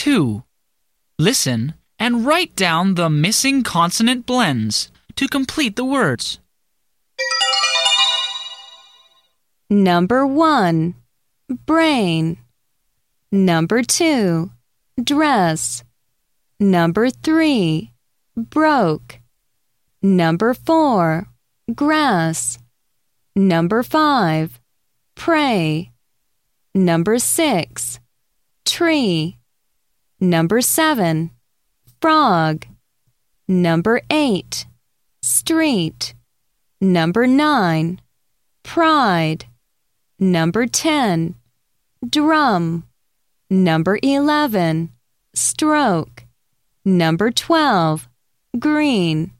2. Listen and write down the missing consonant blends to complete the words. Number 1. Brain. Number 2. Dress. Number 3. Broke. Number 4. Grass. Number 5. Pray. Number 6. Tree. Number 7. Frog. Number 8. Street. Number 9. Pride. Number 10. Drum. Number 11. Stroke. Number 12. Green.